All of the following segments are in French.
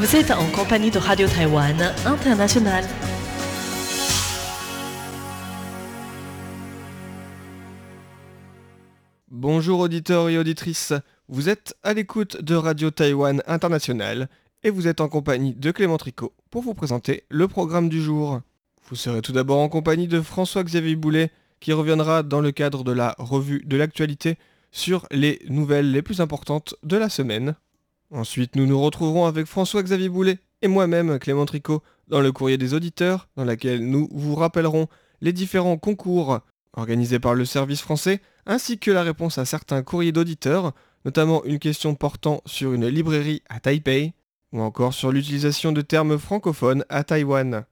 Vous êtes en compagnie de Radio-Taiwan International. Bonjour auditeurs et auditrices, vous êtes à l'écoute de Radio-Taiwan International et vous êtes en compagnie de Clément Tricot pour vous présenter le programme du jour. Vous serez tout d'abord en compagnie de François-Xavier Boulet qui reviendra dans le cadre de la revue de l'actualité sur les nouvelles les plus importantes de la semaine. Ensuite, nous nous retrouverons avec François-Xavier Boulet et moi-même, Clément Tricot, dans le courrier des auditeurs, dans lequel nous vous rappellerons les différents concours organisés par le service français, ainsi que la réponse à certains courriers d'auditeurs, notamment une question portant sur une librairie à Taipei, ou encore sur l'utilisation de termes francophones à Taïwan.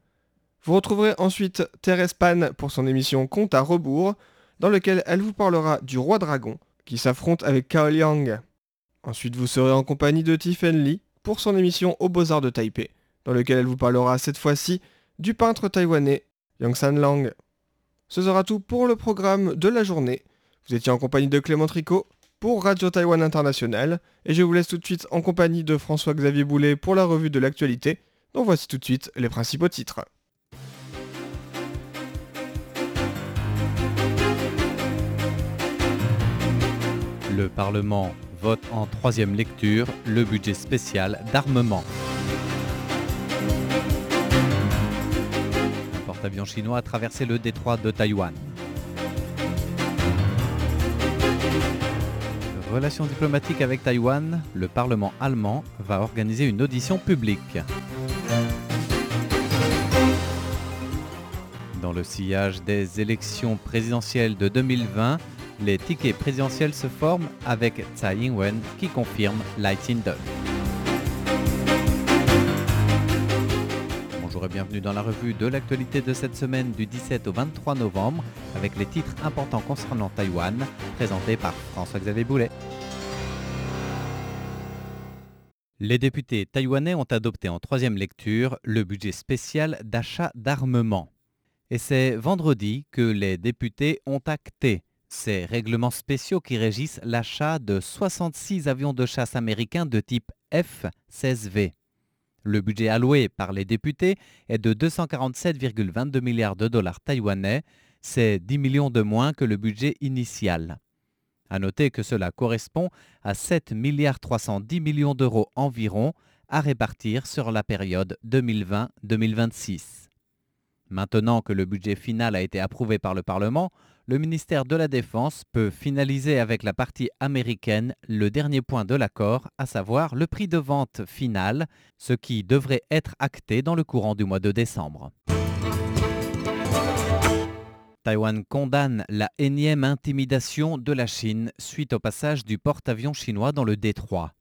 Vous retrouverez ensuite Thérèse Pan pour son émission Compte à rebours, dans lequel elle vous parlera du roi dragon, qui s'affronte avec Kao Liang. Ensuite, vous serez en compagnie de Tiffany Lee pour son émission Au Beaux-Arts de Taipei, dans lequel elle vous parlera cette fois-ci du peintre taïwanais Yang San Lang. Ce sera tout pour le programme de la journée. Vous étiez en compagnie de Clément Tricot pour Radio Taïwan International, et je vous laisse tout de suite en compagnie de François-Xavier Boulet pour la revue de l'actualité, dont voici tout de suite les principaux titres. Le Parlement vote en troisième lecture le budget spécial d'armement. Un porte-avions chinois a traversé le détroit de Taïwan. Relations diplomatiques avec Taïwan, le Parlement allemand va organiser une audition publique. Dans le sillage des élections présidentielles de 2020, les tickets présidentiels se forment avec Tsai Ing-wen qui confirme Lai Ching-te. Bonjour et bienvenue dans la revue de l'actualité de cette semaine du 17 au 23 novembre avec les titres importants concernant Taïwan présentés par François-Xavier Boulet. Les députés taïwanais ont adopté en troisième lecture le budget spécial d'achat d'armement. Et c'est vendredi que les députés ont acté ces règlements spéciaux qui régissent l'achat de 66 avions de chasse américains de type F-16V. Le budget alloué par les députés est de 247,22 milliards de dollars taïwanais, c'est 10 millions de moins que le budget initial. À noter que cela correspond à 7,310 milliards d'euros environ à répartir sur la période 2020-2026. Maintenant que le budget final a été approuvé par le Parlement, le ministère de la Défense peut finaliser avec la partie américaine le dernier point de l'accord, à savoir le prix de vente final, ce qui devrait être acté dans le courant du mois de décembre. Taïwan condamne la énième intimidation de la Chine suite au passage du porte-avions chinois dans le détroit.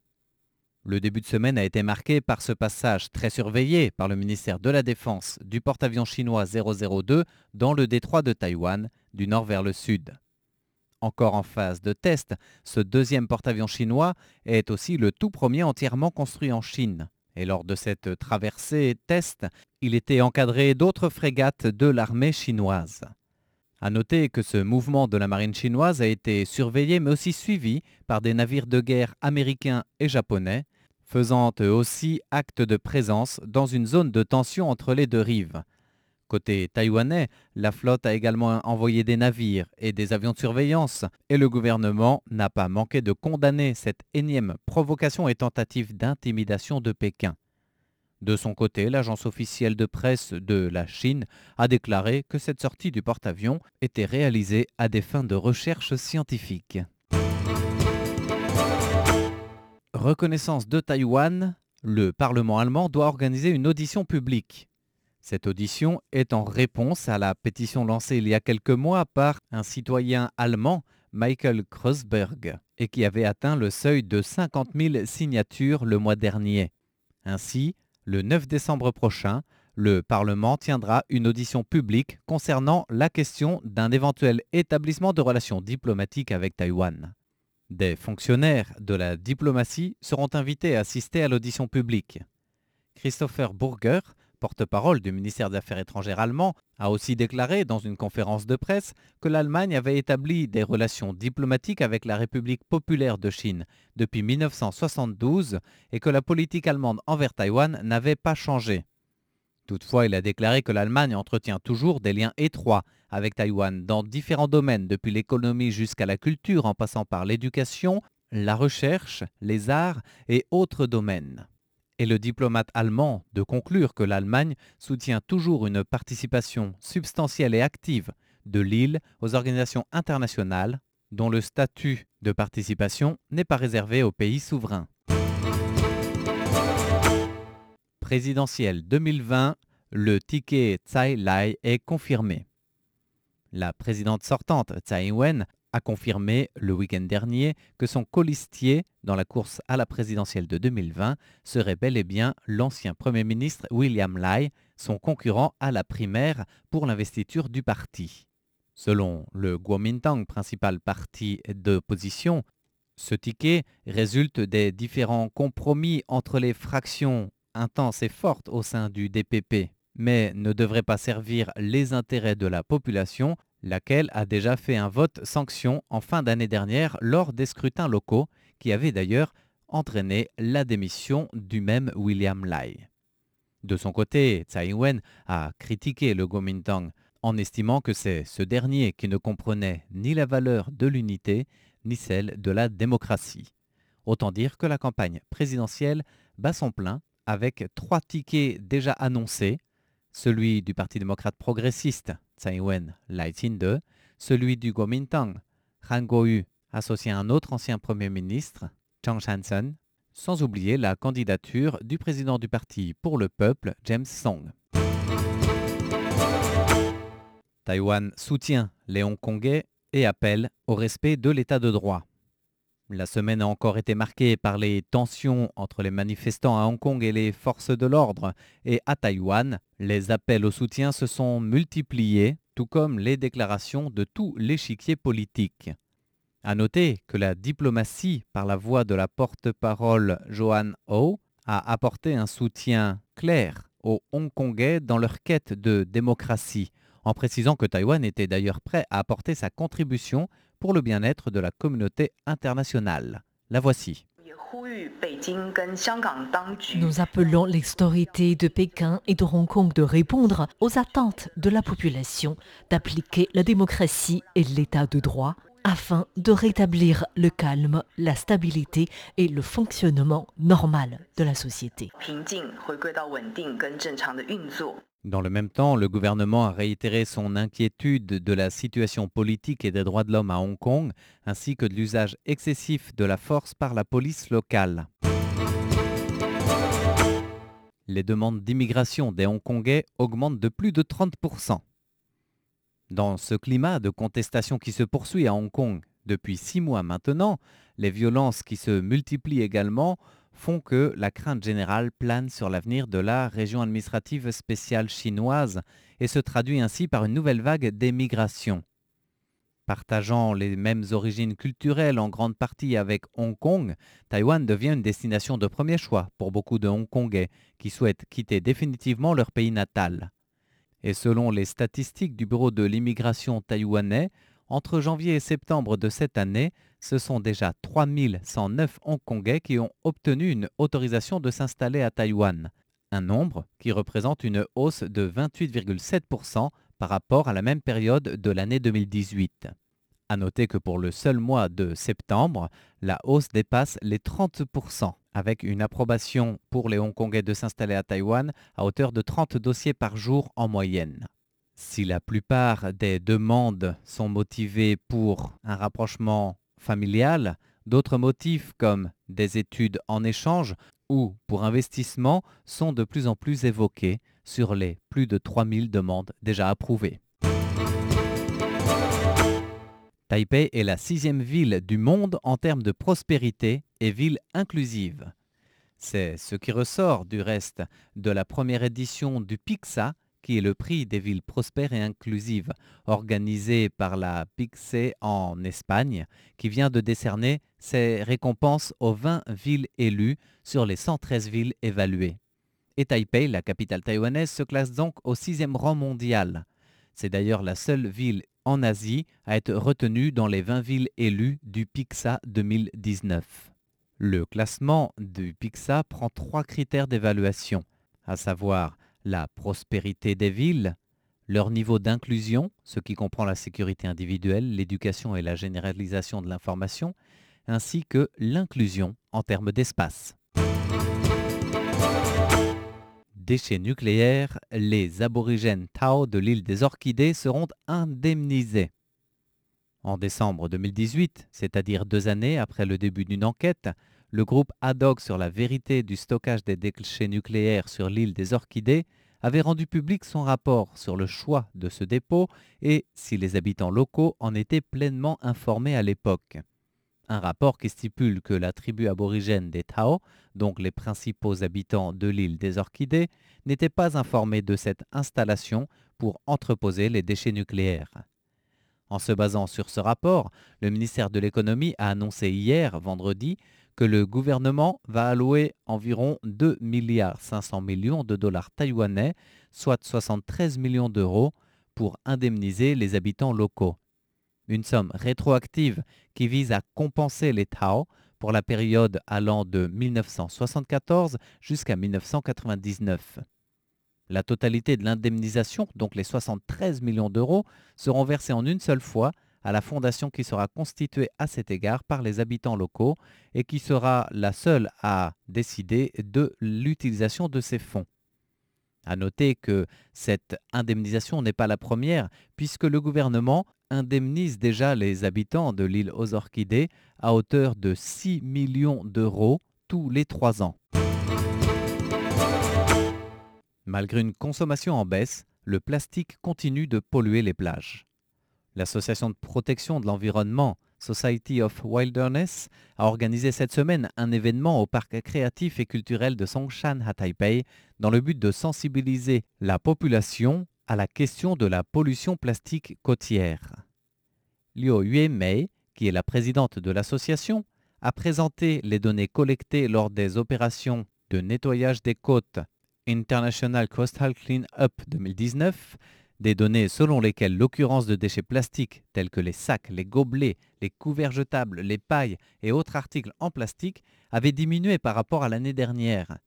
Le début de semaine a été marqué par ce passage très surveillé par le ministère de la Défense du porte-avions chinois 002 dans le détroit de Taïwan, du nord vers le sud. Encore en phase de test, ce deuxième porte-avions chinois est aussi le tout premier entièrement construit en Chine. Et lors de cette traversée test, il était encadré d'autres frégates de l'armée chinoise. À noter que ce mouvement de la marine chinoise a été surveillé mais aussi suivi par des navires de guerre américains et japonais, faisant eux aussi acte de présence dans une zone de tension entre les deux rives. Côté taïwanais, la flotte a également envoyé des navires et des avions de surveillance et le gouvernement n'a pas manqué de condamner cette énième provocation et tentative d'intimidation de Pékin. De son côté, l'agence officielle de presse de la Chine a déclaré que cette sortie du porte-avions était réalisée à des fins de recherche scientifique. Reconnaissance de Taïwan, le Parlement allemand doit organiser une audition publique. Cette audition est en réponse à la pétition lancée il y a quelques mois par un citoyen allemand, Michael Kreuzberg, et qui avait atteint le seuil de 50 000 signatures le mois dernier. Ainsi, le 9 décembre prochain, le Parlement tiendra une audition publique concernant la question d'un éventuel établissement de relations diplomatiques avec Taïwan. Des fonctionnaires de la diplomatie seront invités à assister à l'audition publique. Christopher Burger, porte-parole du ministère des Affaires étrangères allemand, a aussi déclaré dans une conférence de presse que l'Allemagne avait établi des relations diplomatiques avec la République populaire de Chine depuis 1972 et que la politique allemande envers Taïwan n'avait pas changé. Toutefois, il a déclaré que l'Allemagne entretient toujours des liens étroits avec Taïwan dans différents domaines, depuis l'économie jusqu'à la culture, en passant par l'éducation, la recherche, les arts et autres domaines. Et le diplomate allemand de conclure que l'Allemagne soutient toujours une participation substantielle et active de l'île aux organisations internationales, dont le statut de participation n'est pas réservé aux pays souverains. Présidentielle 2020, le ticket Tsai Lai est confirmé. La présidente sortante Tsai Ing-wen a confirmé le week-end dernier que son colistier dans la course à la présidentielle de 2020 serait bel et bien l'ancien Premier ministre William Lai, son concurrent à la primaire pour l'investiture du parti. Selon le Kuomintang, principal parti d'opposition, ce ticket résulte des différents compromis entre les fractions intense et forte au sein du DPP, mais ne devrait pas servir les intérêts de la population, laquelle a déjà fait un vote sanction en fin d'année dernière lors des scrutins locaux, qui avaient d'ailleurs entraîné la démission du même William Lai. De son côté, Tsai Ing-wen a critiqué le Kuomintang en estimant que c'est ce dernier qui ne comprenait ni la valeur de l'unité, ni celle de la démocratie. Autant dire que la campagne présidentielle bat son plein, avec 3 tickets déjà annoncés, celui du Parti démocrate progressiste, Tsai Ing-wen, Lai Ching-te, celui du Kuomintang, Han Kuo-yu, associé à un autre ancien Premier ministre, Chang Shan-sen, sans oublier la candidature du président du Parti pour le peuple, James Song. Taïwan soutient les Hongkongais et appelle au respect de l'état de droit. La semaine a encore été marquée par les tensions entre les manifestants à Hong Kong et les forces de l'ordre. Et à Taïwan, les appels au soutien se sont multipliés, tout comme les déclarations de tout l'échiquier politique. À noter que la diplomatie, par la voix de la porte-parole Johanne O, a apporté un soutien clair aux Hongkongais dans leur quête de démocratie, en précisant que Taïwan était d'ailleurs prêt à apporter sa contribution pour le bien-être de la communauté internationale. La voici. Nous appelons les autorités de Pékin et de Hong Kong de répondre aux attentes de la population, d'appliquer la démocratie et l'état de droit afin de rétablir le calme, la stabilité et le fonctionnement normal de la société. Dans le même temps, le gouvernement a réitéré son inquiétude de la situation politique et des droits de l'homme à Hong Kong, ainsi que de l'usage excessif de la force par la police locale. Les demandes d'immigration des Hongkongais augmentent de plus de 30%. Dans ce climat de contestation qui se poursuit à Hong Kong depuis 6 mois maintenant, les violences qui se multiplient également font que la crainte générale plane sur l'avenir de la région administrative spéciale chinoise et se traduit ainsi par une nouvelle vague d'émigration. Partageant les mêmes origines culturelles en grande partie avec Hong Kong, Taïwan devient une destination de premier choix pour beaucoup de Hongkongais qui souhaitent quitter définitivement leur pays natal. Et selon les statistiques du Bureau de l'immigration taïwanais, entre janvier et septembre de cette année, ce sont déjà 3109 Hongkongais qui ont obtenu une autorisation de s'installer à Taïwan, un nombre qui représente une hausse de 28,7% par rapport à la même période de l'année 2018. À noter que pour le seul mois de septembre, la hausse dépasse les 30%, avec une approbation pour les Hongkongais de s'installer à Taïwan à hauteur de 30 dossiers par jour en moyenne. Si la plupart des demandes sont motivées pour un rapprochement familial, d'autres motifs comme des études en échange ou pour investissement sont de plus en plus évoqués sur les plus de 3000 demandes déjà approuvées. Taipei est la 6e ville du monde en termes de prospérité et ville inclusive. C'est ce qui ressort du reste de la première édition du PIXA, qui est le prix des villes prospères et inclusives, organisé par la PIXA en Espagne, qui vient de décerner ses récompenses aux 20 villes élues sur les 113 villes évaluées. Et Taipei, la capitale taïwanaise, se classe donc au 6e rang mondial. C'est d'ailleurs la seule ville en Asie à être retenue dans les 20 villes élues du PIXA 2019. Le classement du PIXA prend 3 critères d'évaluation, à savoir la prospérité des villes, leur niveau d'inclusion, ce qui comprend la sécurité individuelle, l'éducation et la généralisation de l'information, ainsi que l'inclusion en termes d'espace. Déchets nucléaires, les aborigènes Tao de l'île des Orchidées seront indemnisés. En décembre 2018, c'est-à-dire 2 années après le début d'une enquête, le groupe ad hoc sur la vérité du stockage des déchets nucléaires sur l'île des Orchidées avait rendu public son rapport sur le choix de ce dépôt et si les habitants locaux en étaient pleinement informés à l'époque. Un rapport qui stipule que la tribu aborigène des Tao, donc les principaux habitants de l'île des Orchidées, n'était pas informée de cette installation pour entreposer les déchets nucléaires. En se basant sur ce rapport, le ministère de l'économie a annoncé hier, vendredi, que le gouvernement va allouer environ 2,5 milliards de dollars taïwanais, soit 73 millions d'euros, pour indemniser les habitants locaux. Une somme rétroactive qui vise à compenser les Tao pour la période allant de 1974 jusqu'à 1999. La totalité de l'indemnisation, donc les 73 millions d'euros, seront versés en une seule fois à la fondation qui sera constituée à cet égard par les habitants locaux et qui sera la seule à décider de l'utilisation de ces fonds. À noter que cette indemnisation n'est pas la première, puisque le gouvernement indemnise déjà les habitants de l'île aux Orchidées à hauteur de 6 millions d'euros tous les 3 ans. Malgré une consommation en baisse, le plastique continue de polluer les plages. L'association de protection de l'environnement, Society of Wilderness, a organisé cette semaine un événement au parc créatif et culturel de Songshan à Taipei dans le but de sensibiliser la population à la question de la pollution plastique côtière. Liu Hui-mei, qui est la présidente de l'association, a présenté les données collectées lors des opérations de nettoyage des côtes International Coastal Cleanup 2019, des données selon lesquelles l'occurrence de déchets plastiques tels que les sacs, les gobelets, les couverts jetables, les pailles et autres articles en plastique avait diminué par rapport à l'année dernière.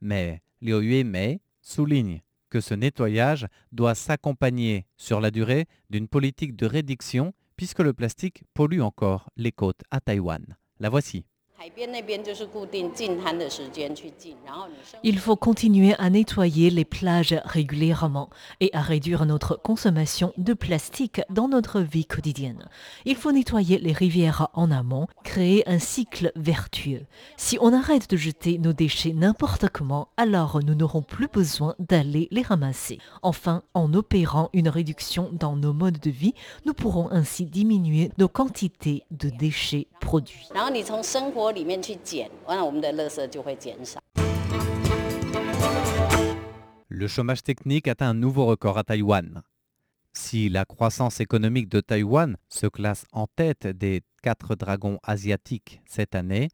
Mais Liu Hui-mei souligne que ce nettoyage doit s'accompagner sur la durée d'une politique de réduction puisque le plastique pollue encore les côtes à Taïwan. La voici. Il faut continuer à nettoyer les plages régulièrement et à réduire notre consommation de plastique dans notre vie quotidienne. Il faut nettoyer les rivières en amont, créer un cycle vertueux. Si on arrête de jeter nos déchets n'importe comment, alors nous n'aurons plus besoin d'aller les ramasser. Enfin, en opérant une réduction dans nos modes de vie, nous pourrons ainsi diminuer nos quantités de déchets produits. Le chômage technique atteint un nouveau record à Taïwan. Si la croissance économique de Taïwan se classe en tête des 4 dragons asiatiques cette année,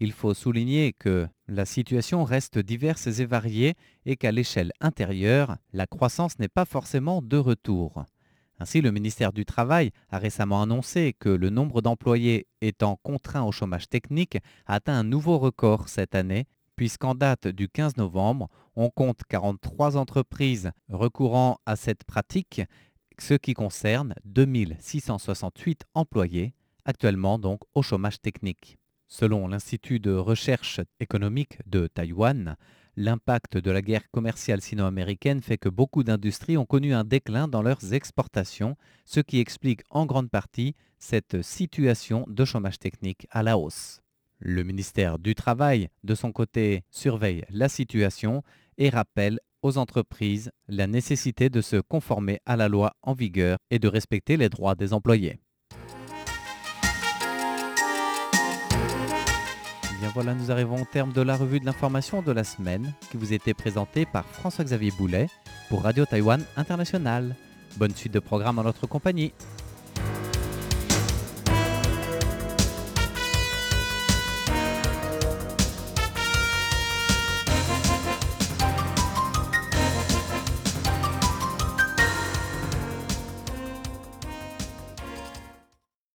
il faut souligner que la situation reste diverse et variée et qu'à l'échelle intérieure, la croissance n'est pas forcément de retour. Ainsi, le ministère du Travail a récemment annoncé que le nombre d'employés étant contraints au chômage technique a atteint un nouveau record cette année, puisqu'en date du 15 novembre, on compte 43 entreprises recourant à cette pratique, ce qui concerne 2668 employés, actuellement donc au chômage technique. Selon l'Institut de recherche économique de Taïwan, l'impact de la guerre commerciale sino-américaine fait que beaucoup d'industries ont connu un déclin dans leurs exportations, ce qui explique en grande partie cette situation de chômage technique à la hausse. Le ministère du Travail, de son côté, surveille la situation et rappelle aux entreprises la nécessité de se conformer à la loi en vigueur et de respecter les droits des employés. Voilà, nous arrivons au terme de la revue de l'information de la semaine qui vous était présentée par François-Xavier Boulet pour Radio-Taiwan International. Bonne suite de programme en notre compagnie.